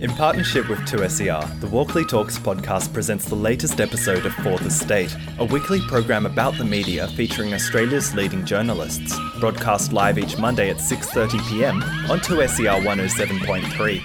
In partnership with 2SER, the Walkley Talks podcast presents the latest episode of Fourth Estate, a weekly program about the media featuring Australia's leading journalists, broadcast live each Monday at 6:30pm on 2SER 107.3.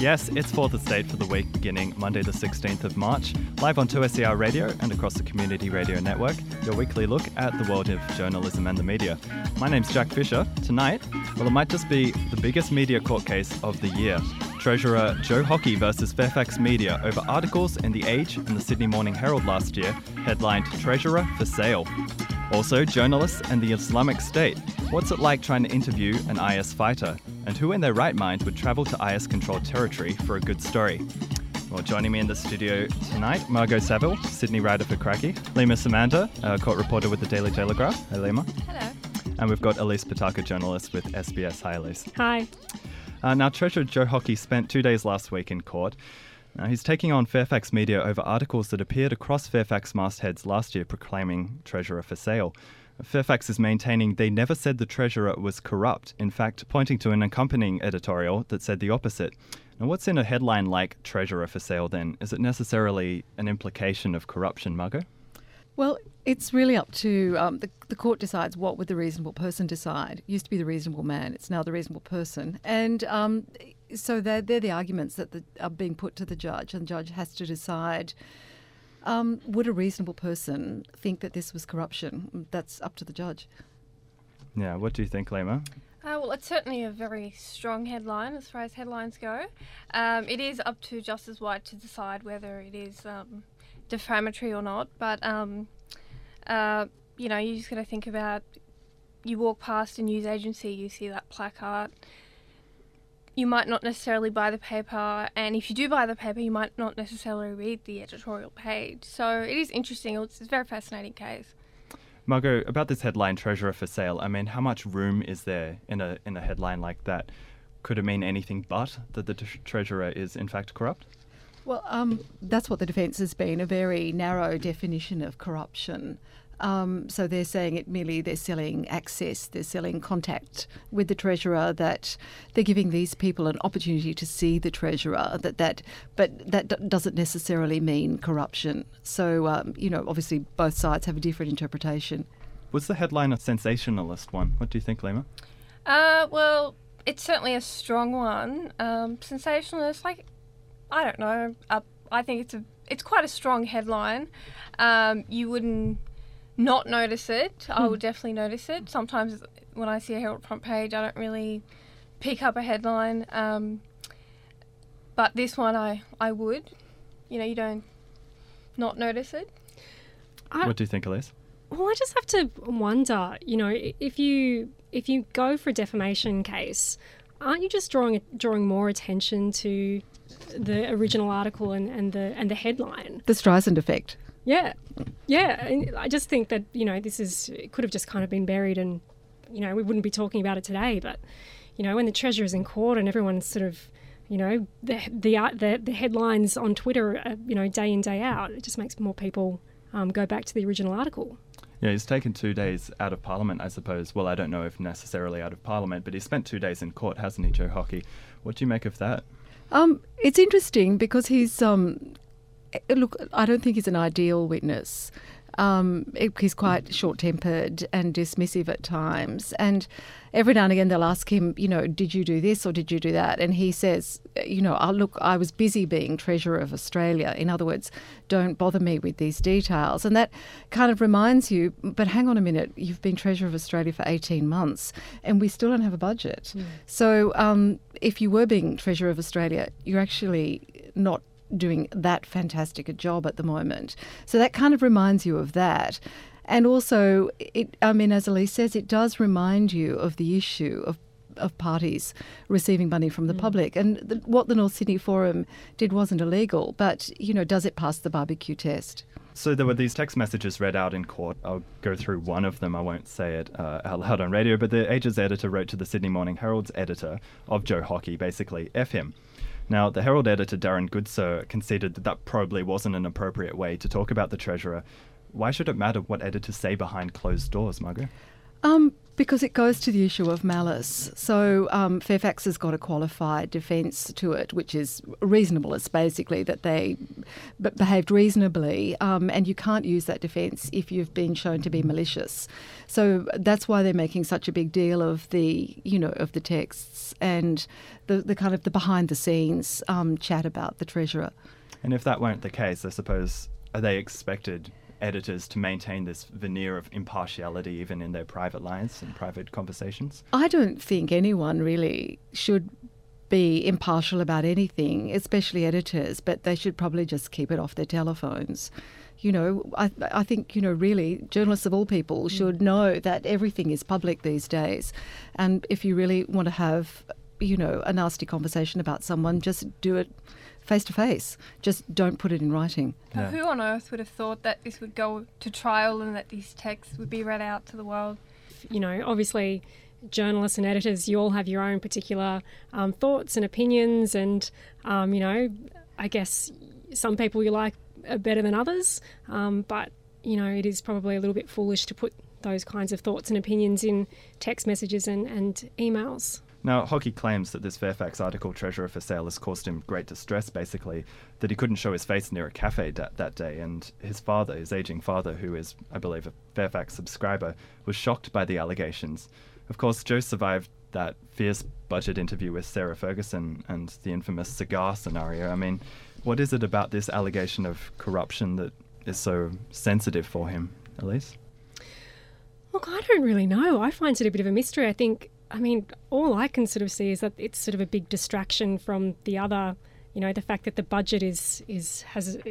Yes, it's Fourth Estate for the week beginning Monday the 16th of March, live on 2SER Radio and across the Community Radio Network, your weekly look at the world of journalism and the media. My name's Jack Fisher. Tonight, well, it might just be the biggest media court case of the year. Treasurer Joe Hockey versus Fairfax Media over articles in The Age and the Sydney Morning Herald last year headlined "Treasurer for Sale". Also, journalists and the Islamic State. What's it like trying to interview an IS fighter? And who in their right mind would travel to IS-controlled territory for a good story? Well, joining me in the studio tonight, Margot Saville, Sydney writer for Cracky, Lima Samantha, a court reporter with the Daily Telegraph. Hey, Lima. Hello. And we've got Elise Pataka, journalist with SBS. Hi, Elise. Hi. Now, Treasurer Joe Hockey spent 2 days last week in court. Now, he's taking on Fairfax Media over articles that appeared across Fairfax mastheads last year proclaiming Treasurer for sale. Fairfax is maintaining they never said the Treasurer was corrupt, in fact, pointing to an accompanying editorial that said the opposite. Now, what's in a headline like Treasurer for sale then? Is it necessarily an implication of corruption, Margot? Well, it's really up to the court decides what would the reasonable person decide. It used to be the reasonable man. It's now the reasonable person. And so they're the arguments that are being put to the judge, and the judge has to decide, would a reasonable person think that this was corruption? That's up to the judge. Yeah, what do you think, Lima? Well, it's certainly a very strong headline as far as headlines go. It is up to Justice White to decide whether it is defamatory or not, but you just got to think about, you walk past a news agency, you see that placard, you might not necessarily buy the paper, and if you do buy the paper, you might not necessarily read the editorial page. So it is interesting. It's a very fascinating case. Margot, about this headline, Treasurer for Sale, I mean, how much room is there in a headline like that? Could it mean anything but that the Treasurer is in fact corrupt? Well, that's what the defence has been, a very narrow definition of corruption. So they're saying it merely, they're selling access, they're selling contact with the Treasurer, that they're giving these people an opportunity to see the Treasurer, but that doesn't necessarily mean corruption. So, obviously both sides have a different interpretation. Was the headline a sensationalist one? What do you think, Lima? Well, it's certainly a strong one. Sensationalist, like, I don't know. I think it's quite a strong headline. You wouldn't not notice it. I would definitely notice it. Sometimes when I see a Herald front page, I don't really pick up a headline. But this one, I would. You know, you don't not notice it. What do you think, Elise? Well, I just have to wonder, if you go for a defamation case, aren't you just drawing more attention to the original article and the headline? The Streisand effect. Yeah. And I just think that, it could have just kind of been buried and, we wouldn't be talking about it today. But, when the Treasurer is in court and everyone's sort of, the headlines on Twitter, day in, day out, it just makes more people go back to the original article. Yeah, he's taken 2 days out of Parliament, I suppose. Well, I don't know if necessarily out of Parliament, but he spent 2 days in court, hasn't he, Joe Hockey? What do you make of that? It's interesting because he's, look, I don't think he's an ideal witness. He's quite short-tempered and dismissive at times. And every now and again they'll ask him, did you do this or did you do that? And he says, I was busy being Treasurer of Australia. In other words, don't bother me with these details. And that kind of reminds you, but hang on a minute, you've been Treasurer of Australia for 18 months and we still don't have a budget. Mm. So if you were being Treasurer of Australia, you're actually not doing that fantastic a job at the moment. So that kind of reminds you of that. And also, as Elise says, it does remind you of the issue of parties receiving money from the public. And what the North Sydney Forum did wasn't illegal, but, does it pass the barbecue test? So there were these text messages read out in court. I'll go through one of them. I won't say it out loud on radio, but the Age's editor wrote to the Sydney Morning Herald's editor of Joe Hockey, basically, F him. Now, the Herald editor, Darren Goodsir, conceded that probably wasn't an appropriate way to talk about the Treasurer. Why should it matter what editors say behind closed doors, Margot? Because it goes to the issue of malice. So Fairfax has got a qualified defence to it, which is reasonable. It's basically that they behaved reasonably, and you can't use that defence if you've been shown to be malicious. So that's why they're making such a big deal of the, you know, of the texts and the kind of the behind the scenes chat about the treasurer. And if that weren't the case, I suppose, are they expected editors to maintain this veneer of impartiality even in their private lives and private conversations? I don't think anyone really should be impartial about anything, especially editors, but they should probably just keep it off their telephones. You know, I think, you know, really, journalists of all people should know that everything is public these days. And if you really want to have, you know, a nasty conversation about someone, just do it face-to-face. Just don't put it in writing. Yeah. Who on earth would have thought that this would go to trial and that these texts would be read out to the world? You know, obviously, journalists and editors, you all have your own particular thoughts and opinions and, you know, I guess some people you like are better than others, but, you know, it is probably a little bit foolish to put those kinds of thoughts and opinions in text messages and emails. Now, Hockey claims that this Fairfax article, Treasurer for Sale, has caused him great distress, basically, that he couldn't show his face near a cafe that day, and his father, his ageing father, who is, I believe, a Fairfax subscriber, was shocked by the allegations. Of course, Joe survived that fierce budget interview with Sarah Ferguson and the infamous cigar scenario. I mean, what is it about this allegation of corruption that is so sensitive for him, Elise? Look, I don't really know. I find it a bit of a mystery. I think, I mean, all I can sort of see is that it's sort of a big distraction from the other, you know, the fact that the budget is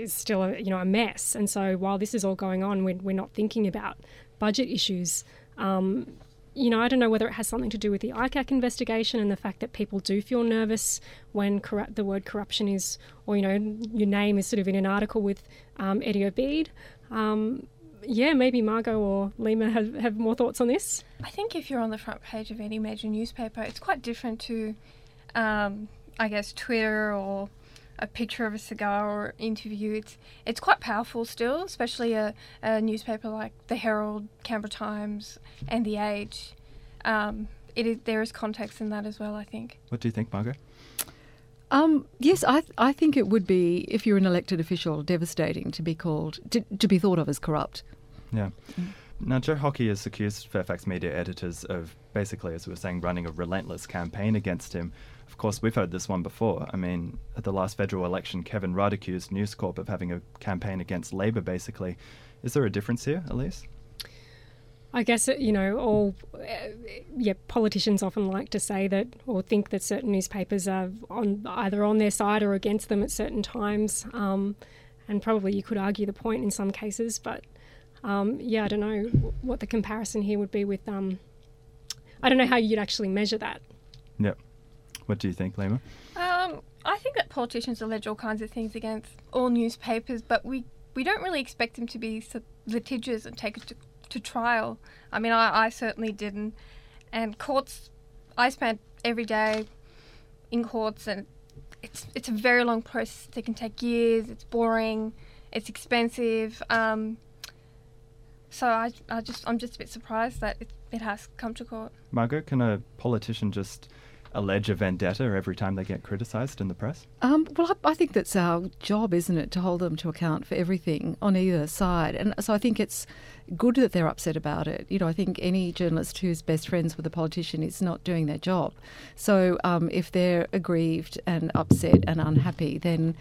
still a, you know, a mess. And so while this is all going on, we're not thinking about budget issues. You know, I don't know whether it has something to do with the ICAC investigation and the fact that people do feel nervous when the word corruption is, or, you know, your name is sort of in an article with Eddie Obeid. Yeah, maybe Margot or Lima have more thoughts on this. I think if you're on the front page of any major newspaper, it's quite different to, I guess, Twitter or a picture of a cigar or interview. It's quite powerful still, especially a newspaper like the Herald, Canberra Times and The Age. There is context in that as well, I think. What do you think, Margot? Yes, I think it would be, if you're an elected official, devastating to be called, to be thought of as corrupt. Yeah. Now, Joe Hockey has accused Fairfax Media editors of basically, as we were saying, running a relentless campaign against him. Of course, we've heard this one before. I mean, at the last federal election, Kevin Rudd accused News Corp of having a campaign against Labor, basically. Is there a difference here, Elise? I guess, you know, politicians often like to say that or think that certain newspapers are either on their side or against them at certain times. And probably you could argue the point in some cases. But, I don't know what the comparison here would be with... I don't know how you'd actually measure that. Yep. What do you think, Lima? I think that politicians allege all kinds of things against all newspapers, but we don't really expect them to be litigious and take it to trial. I mean, I certainly didn't. And courts, I spent every day in courts, and it's a very long process. It can take years. It's boring. It's expensive. So I'm just a bit surprised that it has come to court. Margot, can a politician just allege a vendetta every time they get criticised in the press? I think that's our job, isn't it, to hold them to account for everything on either side. And so I think it's good that they're upset about it. You know, I think any journalist who's best friends with a politician is not doing their job. So if they're aggrieved and upset and unhappy, then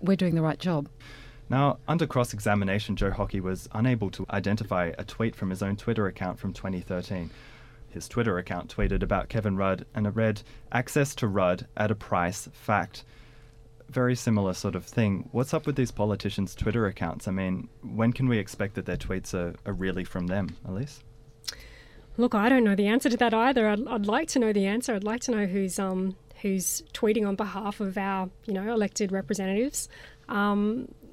we're doing the right job. Now, under cross-examination, Joe Hockey was unable to identify a tweet from his own Twitter account from 2013. His Twitter account tweeted about Kevin Rudd, and it read, "Access to Rudd at a price, fact." Very similar sort of thing. What's up with these politicians' Twitter accounts? I mean, when can we expect that their tweets are really from them, Elise? Look, I don't know the answer to that either. I'd like to know the answer. I'd like to know who's tweeting on behalf of our, you know, elected representatives.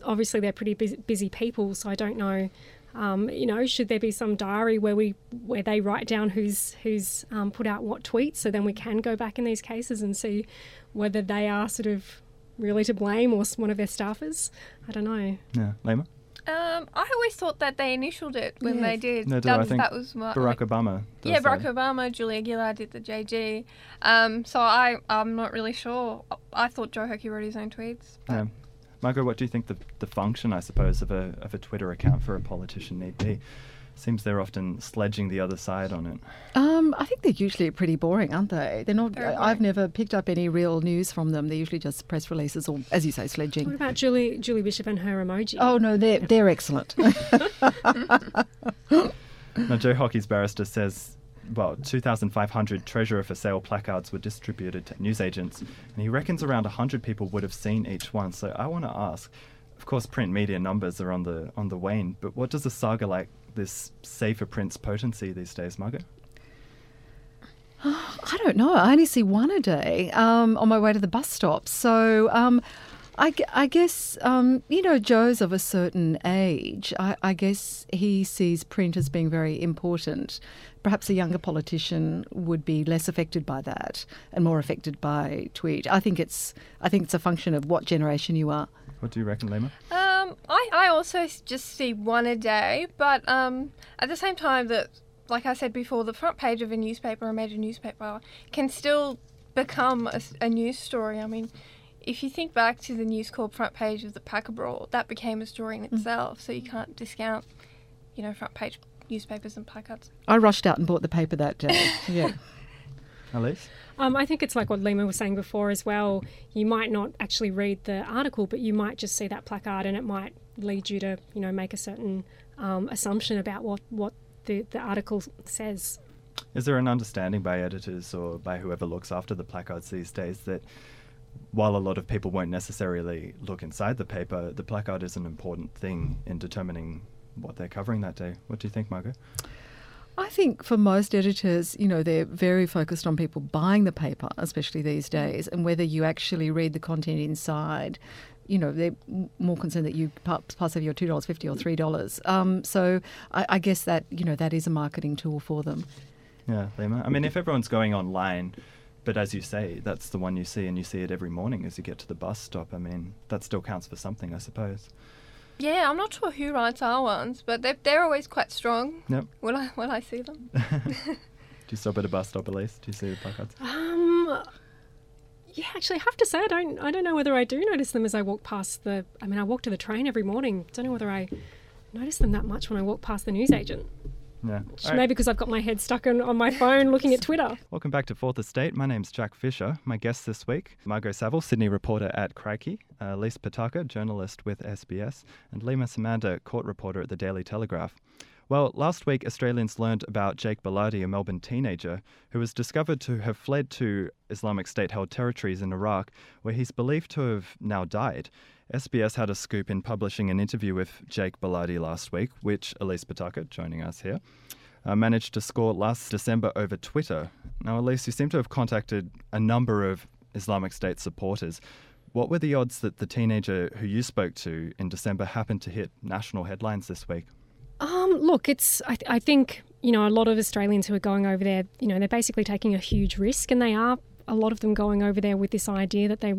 Obviously, they're pretty busy people, so I don't know. You know, should there be some diary where they write down who's put out what tweets, so then we can go back in these cases and see whether they are sort of really to blame or one of their staffers? I don't know. Yeah, Lima? I always thought that they initialed it when they did. No, I think that was Barack Obama. Yeah, Barack Obama, Julia Gillard did the JG. So I'm not really sure. I thought Joe Hockey wrote his own tweets. Yeah. Margot, what do you think the function, I suppose, of a Twitter account for a politician need be? Seems they're often sledging the other side on it. I think they're usually pretty boring, aren't they? They're not. I've never picked up any real news from them. They're usually just press releases or, as you say, sledging. What about Julie Bishop and her emoji? Oh no, they're excellent. Now, Joe Hockey's barrister says, 2,500 Treasurer for Sale placards were distributed to newsagents, and he reckons around 100 people would have seen each one. So I want to ask, of course, print media numbers are on the wane, but what does a saga like this safer print's potency these days, Margot? I don't know. I only see one a day on my way to the bus stop. So I guess, Joe's of a certain age. I guess he sees print as being very important. Perhaps a younger politician would be less affected by that and more affected by tweet. I think it's a function of what generation you are. What do you reckon, Lima? I also just see one a day, but at the same time that, like I said before, the front page of a newspaper, a major newspaper, can still become a news story. I mean, if you think back to the News Corp front page of the Packer Brawl, that became a story in itself, so you can't discount, front page newspapers and placards. I rushed out and bought the paper that day, yeah. Elise? I think it's like what Lima was saying before as well. You might not actually read the article, but you might just see that placard and it might lead you to, make a certain assumption about what the article says. Is there an understanding by editors or by whoever looks after the placards these days that while a lot of people won't necessarily look inside the paper, the placard is an important thing in determining what they're covering that day? What do you think, Margot? I think for most editors, they're very focused on people buying the paper, especially these days, and whether you actually read the content inside. They're more concerned that you pass over your $2.50 or $3. So I guess that, that is a marketing tool for them. Yeah, Lima. I mean, if everyone's going online, but as you say, that's the one you see, and you see it every morning as you get to the bus stop. I mean, that still counts for something, I suppose. Yeah, I'm not sure who writes our ones, but they're always quite strong. Yep. Will I see them? Do you stop at a bus stop, Elise? Do you see the placards? Yeah, actually, I have to say I don't know whether I do notice them as I walk past I walk to the train every morning. Don't know whether I notice them that much when I walk past the newsagent. Yeah. Maybe because I've got my head stuck on my phone looking at Twitter. Welcome back to Fourth Estate. My name's Jack Fisher. My guests this week, Margot Saville, Sydney reporter at Crikey, Elise Pataka, journalist with SBS, and Lima Samantha, court reporter at the Daily Telegraph. Well, last week Australians learned about Jake Bilardi, a Melbourne teenager, who was discovered to have fled to Islamic State-held territories in Iraq, where he's believed to have now died. SBS had a scoop in publishing an interview with Jake Bilardi last week, which Elise Pataka, joining us here, managed to score last December over Twitter. Now, Elise, you seem to have contacted a number of Islamic State supporters. What were the odds that the teenager who you spoke to in December happened to hit national headlines this week? Look, I think, a lot of Australians who are going over there, they're basically taking a huge risk, and they are, a lot of them, going over there with this idea that they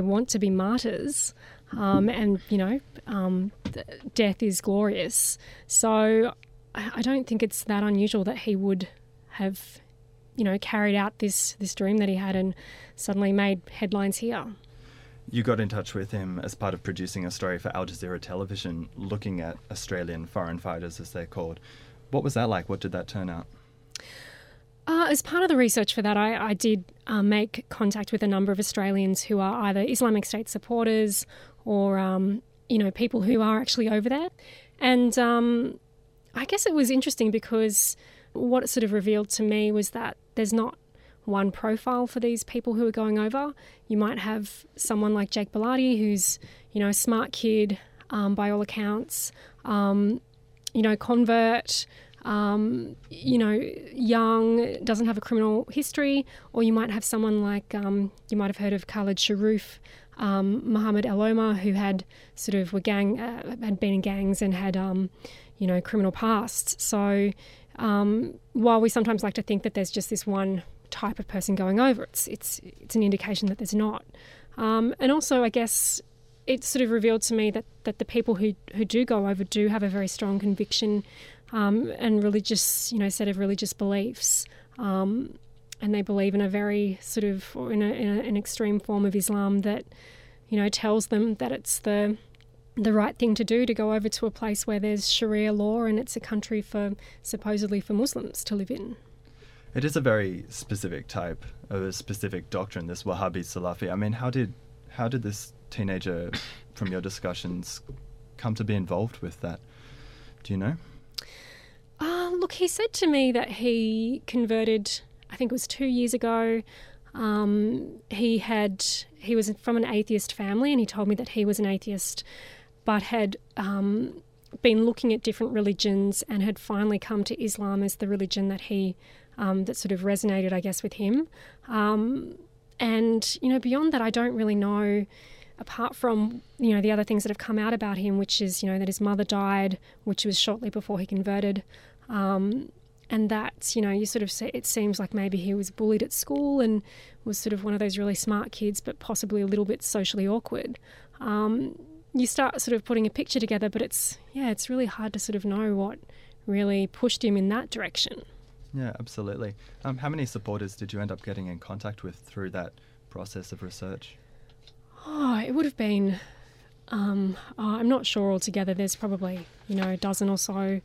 want to be martyrs, and, death is glorious. So I don't think it's that unusual that he would have, carried out this dream that he had and suddenly made headlines here. You got in touch with him as part of producing a story for Al Jazeera Television looking at Australian foreign fighters, as they're called. What was that like? What did that turn out? As part of the research for that, I did make contact with a number of Australians who are either Islamic State supporters or, people who are actually over there. And I guess it was interesting because what it sort of revealed to me was that there's not one profile for these people who are going over. You might have someone like Jake Bilardi who's, a smart kid by all accounts, convert, young, doesn't have a criminal history, or you might have someone like, you might have heard of Khaled Sharouf, Mohamed Elomar, who had had been in gangs and had, criminal pasts. So while we sometimes like to think that there's just this one type of person going over, it's an indication that there's not. And also, I guess, it sort of revealed to me that the people who do go over do have a very strong conviction and religious, set of religious beliefs. And they believe in a very sort of, in an extreme form of Islam that, tells them that it's the right thing to do to go over to a place where there's Sharia law and it's a country supposedly for Muslims to live in. It is a very specific type of a specific doctrine, this Wahhabi Salafi. I mean, how did this teenager, from your discussions, come to be involved with that? Do you know? Look, he said to me that he converted, I think it was 2 years ago. He was from an atheist family, and he told me that he was an atheist but had been looking at different religions and had finally come to Islam as the religion that he that sort of resonated, I guess, with him. And, beyond that, I don't really know, apart from, the other things that have come out about him, which is, that his mother died, which was shortly before he converted. And that's, you sort of say, it seems like maybe he was bullied at school and was sort of one of those really smart kids, but possibly a little bit socially awkward. You start sort of putting a picture together, but it's really hard to sort of know what really pushed him in that direction. Yeah, absolutely. How many supporters did you end up getting in contact with through that process of research? Oh, it would have been, I'm not sure altogether. There's probably, a dozen or so.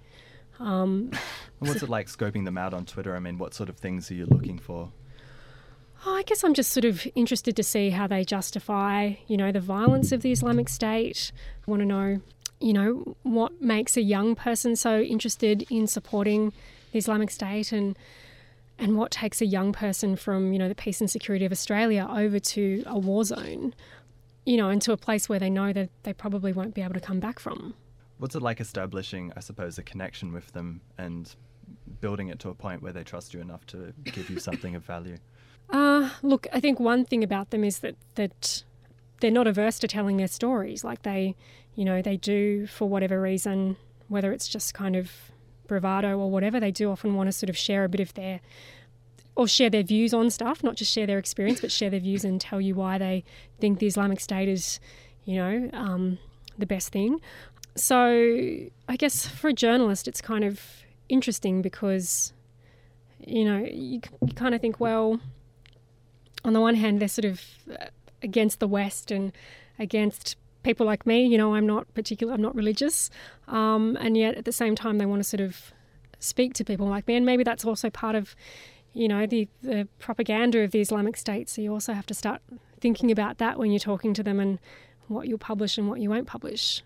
What's it like scoping them out on Twitter? I mean, what sort of things are you looking for? Oh, I guess I'm just sort of interested to see how they justify, the violence of the Islamic State. I want to know, what makes a young person so interested in supporting the Islamic State and what takes a young person from, the peace and security of Australia over to a war zone, and to a place where they know that they probably won't be able to come back from. What's it like establishing, I suppose, a connection with them and building it to a point where they trust you enough to give you something of value? Look, I think one thing about them is that they're not averse to telling their stories. Like they, they do, for whatever reason, whether it's just kind of bravado or whatever, they do often want to sort of share a bit of share their views on stuff, not just share their experience, but share their views and tell you why they think the Islamic State is, the best thing. So I guess for a journalist, it's kind of interesting because, you kind of think, well, on the one hand, they're sort of against the West and against people like me, I'm not religious. And yet at the same time, they want to sort of speak to people like me. And maybe that's also part of, the propaganda of the Islamic State. So you also have to start thinking about that when you're talking to them and what you'll publish and what you won't publish.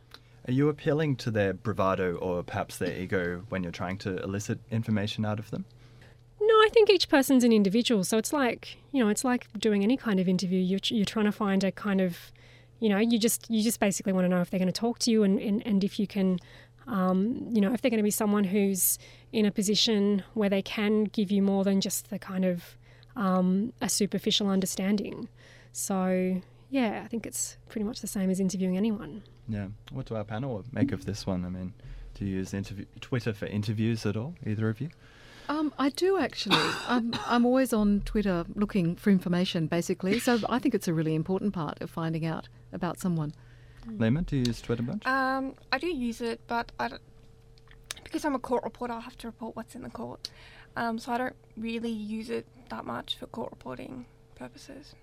Are you appealing to their bravado or perhaps their ego when you're trying to elicit information out of them? No, I think each person's an individual. So it's like, it's like doing any kind of interview. You're trying to find a kind of, you just basically want to know if they're going to talk to you and if you can, if they're going to be someone who's in a position where they can give you more than just the kind of a superficial understanding. So, yeah, I think it's pretty much the same as interviewing anyone. Yeah. What do our panel make of this one? I mean, do you use Twitter for interviews at all, either of you? I do actually. I'm always on Twitter looking for information, basically. So I think it's a really important part of finding out about someone. Lima, do you use Twitter much? I do use it, but because I'm a court reporter, I have to report what's in the court. So I don't really use it that much for court reporting purposes.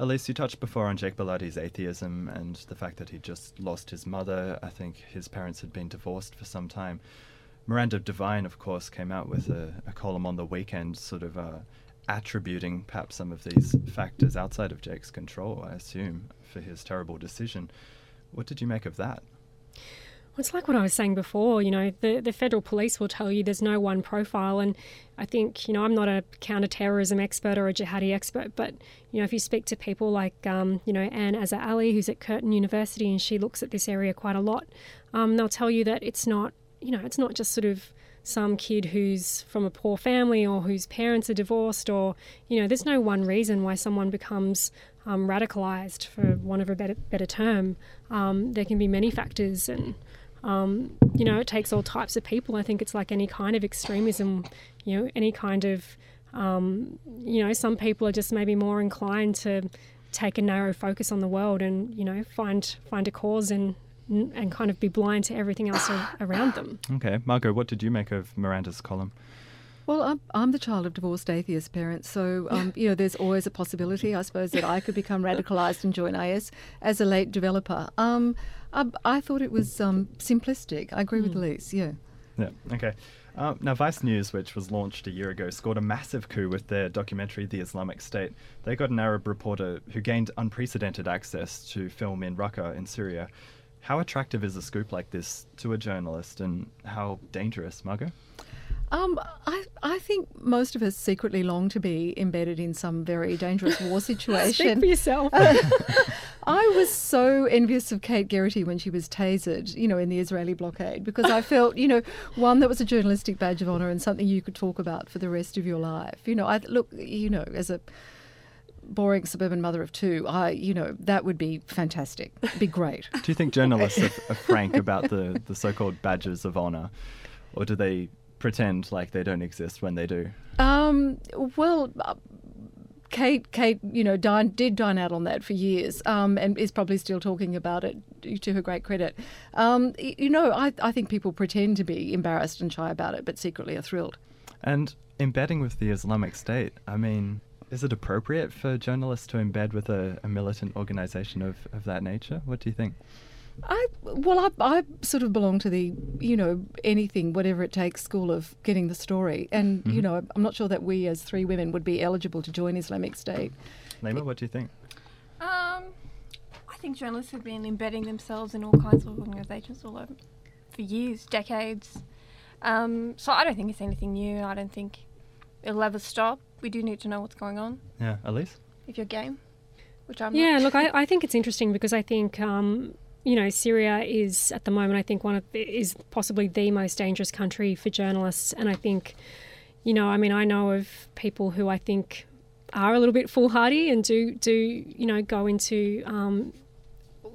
Elise, you touched before on Jake Bilardi's atheism and the fact that he just lost his mother. I think his parents had been divorced for some time. Miranda Devine, of course, came out with a column on the weekend sort of attributing perhaps some of these factors outside of Jake's control, I assume, for his terrible decision. What did you make of that? Well, it's like what I was saying before, the federal police will tell you there's no one profile. And I think, I'm not a counter-terrorism expert or a jihadi expert, but, if you speak to people like, Ann Azar Ali, who's at Curtin University, and she looks at this area quite a lot, they'll tell you that it's not, it's not just sort of some kid who's from a poor family or whose parents are divorced or, there's no one reason why someone becomes radicalised, for want of a better term. There can be many factors and... it takes all types of people. I think it's like any kind of extremism, any kind of, some people are just maybe more inclined to take a narrow focus on the world and, you know, find a cause and kind of be blind to everything else around them. Okay. Margot, what did you make of Miranda's column? Well, I'm the child of divorced atheist parents, so, you know, there's always a possibility, I suppose, that I could become radicalised and join AS as a late developer. I thought it was simplistic. I agree with Elise, yeah. Yeah, okay. Now, Vice News, which was launched a year ago, scored a massive coup with their documentary, The Islamic State. They got an Arab reporter who gained unprecedented access to film in Raqqa in Syria. How attractive is a scoop like this to a journalist, and how dangerous, Margot? I think most of us secretly long to be embedded in some very dangerous war situation. Speak for yourself. I was so envious of Kate Geraghty when she was tasered, you know, in the Israeli blockade, because I felt, you know, one, that was a journalistic badge of honour and something you could talk about for the rest of your life. You know, look, you know, as a boring suburban mother of two, you know, that would be fantastic. It'd be great. Do you think journalists are frank about the so-called badges of honour, or do they pretend like they don't exist when they do? Well, Kate, you know, did dine out on that for years, and is probably still talking about it, to her great credit. You know, I think people pretend to be embarrassed and shy about it, but secretly are thrilled. And embedding with the Islamic State, I mean, is it appropriate for journalists to embed with a militant organisation of that nature? What do you think? I sort of belong to the, you know, anything, whatever it takes school of getting the story. And, you know, I'm not sure that we as three women would be eligible to join Islamic State. Lima, what do you think? I think journalists have been embedding themselves in all kinds of organisations all over for years, decades. So I don't think it's anything new. I don't think it'll ever stop. We do need to know what's going on. Yeah, Elise? If you're game, which I'm not. Yeah, look, I think it's interesting because I think... you know, Syria is at the moment, I think, is possibly the most dangerous country for journalists. And I think, you know, I mean, I know of people who I think are a little bit foolhardy and do you know, go into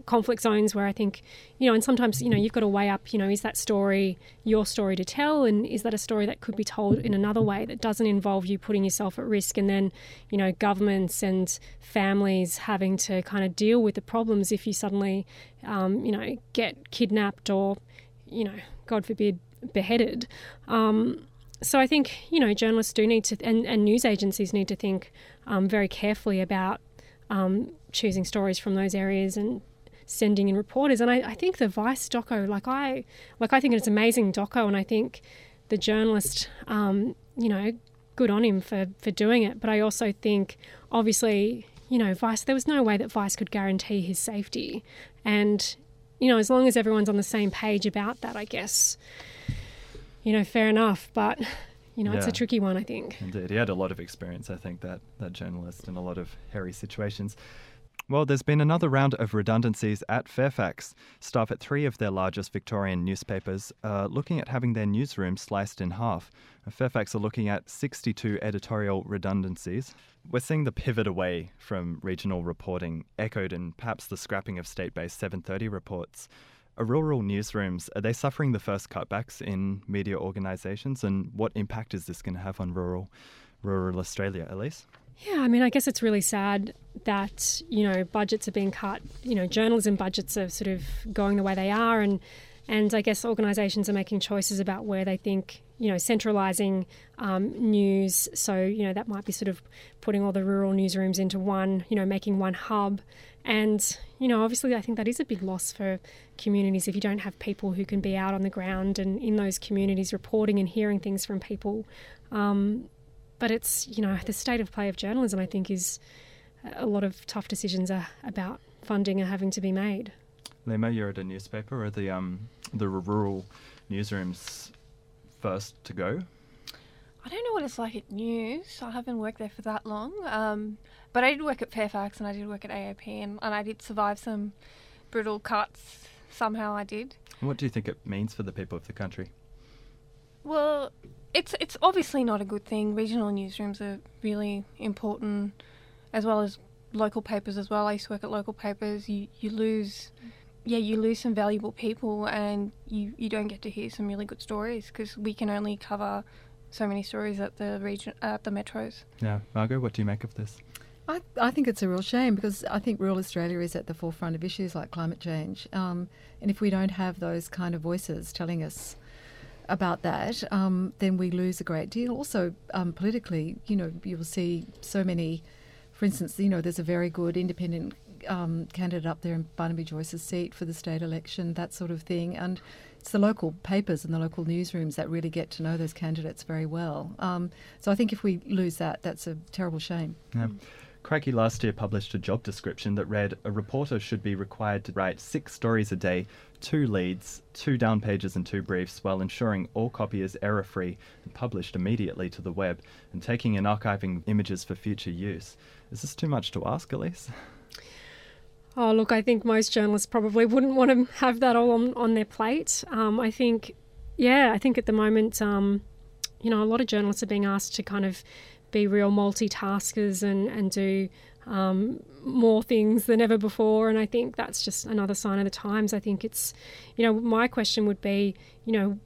conflict zones where I think, you know, and sometimes, you know, you've got to weigh up, you know, is that story your story to tell? And is that a story that could be told in another way that doesn't involve you putting yourself at risk? And then, you know, governments and families having to kind of deal with the problems if you suddenly, you know, get kidnapped or, you know, God forbid, beheaded. So I think, you know, journalists do need to, and news agencies need to think very carefully about choosing stories from those areas and sending in reporters. And I think the Vice doco, I think it's amazing doco, and I think the journalist, you know, good on him for doing it. But I also think, obviously, you know, Vice, there was no way that Vice could guarantee his safety. And, you know, as long as everyone's on the same page about that, I guess, you know, fair enough. But, you know, yeah, it's a tricky one, I think. Indeed. He had a lot of experience, I think, that journalist, in a lot of hairy situations. Well, there's been another round of redundancies at Fairfax. Staff at three of their largest Victorian newspapers are looking at having their newsroom sliced in half. Fairfax are looking at 62 editorial redundancies. We're seeing the pivot away from regional reporting, echoed in perhaps the scrapping of state-based 7:30 reports. Are rural newsrooms, are they suffering the first cutbacks in media organisations? And what impact is this going to have on rural Australia, Elise? Yeah, I mean, I guess it's really sad that, you know, budgets are being cut, you know, journalism budgets are sort of going the way they are, and I guess organisations are making choices about where they think, you know, centralising news, so, you know, that might be sort of putting all the rural newsrooms into one, you know, making one hub. And, you know, obviously I think that is a big loss for communities if you don't have people who can be out on the ground and in those communities reporting and hearing things from people. But it's, you know, the state of play of journalism, I think, is a lot of tough decisions are about funding are having to be made. Lima, you're at a newspaper. Are the rural newsrooms first to go? I don't know what it's like at News. I haven't worked there for that long. But I did work at Fairfax and I did work at AAP and I did survive some brutal cuts. Somehow I did. And what do you think it means for the people of the country? Well, it's obviously not a good thing. Regional newsrooms are really important, as well as local papers as well. I used to work at local papers. You lose some valuable people, and you don't get to hear some really good stories because we can only cover so many stories at the metros. Yeah, Margot, what do you make of this? I think it's a real shame, because I think rural Australia is at the forefront of issues like climate change. And if we don't have those kind of voices telling us about that, then we lose a great deal. Also, politically, you know, you will see so many, for instance, you know, there's a very good independent candidate up there in Barnaby Joyce's seat for the state election, that sort of thing. And it's the local papers and the local newsrooms that really get to know those candidates very well. So I think if we lose that, that's a terrible shame. Yeah. Crikey last year published a job description that read, a reporter should be required to write 6 stories a day, 2 leads, 2 down pages and 2 briefs, while ensuring all copy is error-free and published immediately to the web, and taking and archiving images for future use. Is this too much to ask, Elise? Oh, look, I think most journalists probably wouldn't want to have that all on their plate. I think at the moment, you know, a lot of journalists are being asked to kind of be real multitaskers and do more things than ever before. And I think that's just another sign of the times. I think it's, you know, my question would be, you know,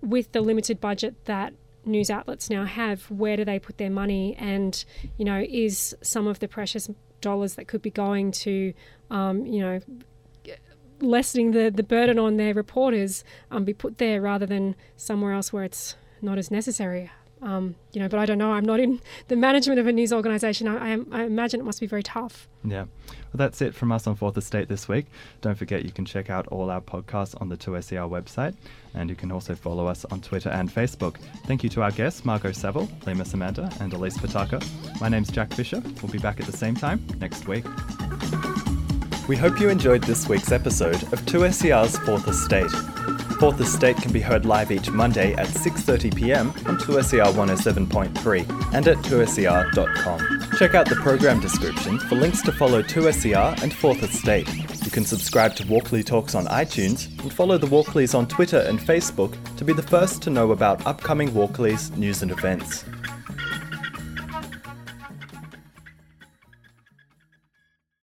with the limited budget that news outlets now have, where do they put their money? And, you know, is some of the precious dollars that could be going to, you know, lessening the burden on their reporters be put there rather than somewhere else where it's not as necessary? You know, but I don't know. I'm not in the management of a news organisation. I imagine it must be very tough. Yeah. Well, that's it from us on Fourth Estate this week. Don't forget you can check out all our podcasts on the 2SER website, and you can also follow us on Twitter and Facebook. Thank you to our guests, Margot Saville, Lima Samantha and Elise Pataka. My name's Jack Fisher. We'll be back at the same time next week. We hope you enjoyed this week's episode of 2SER's Fourth Estate. Fourth Estate can be heard live each Monday at 6:30pm on 2SER 107.3 and at 2SER.com. Check out the program description for links to follow 2SER and Fourth Estate. You can subscribe to Walkley Talks on iTunes and follow the Walkleys on Twitter and Facebook to be the first to know about upcoming Walkleys news and events.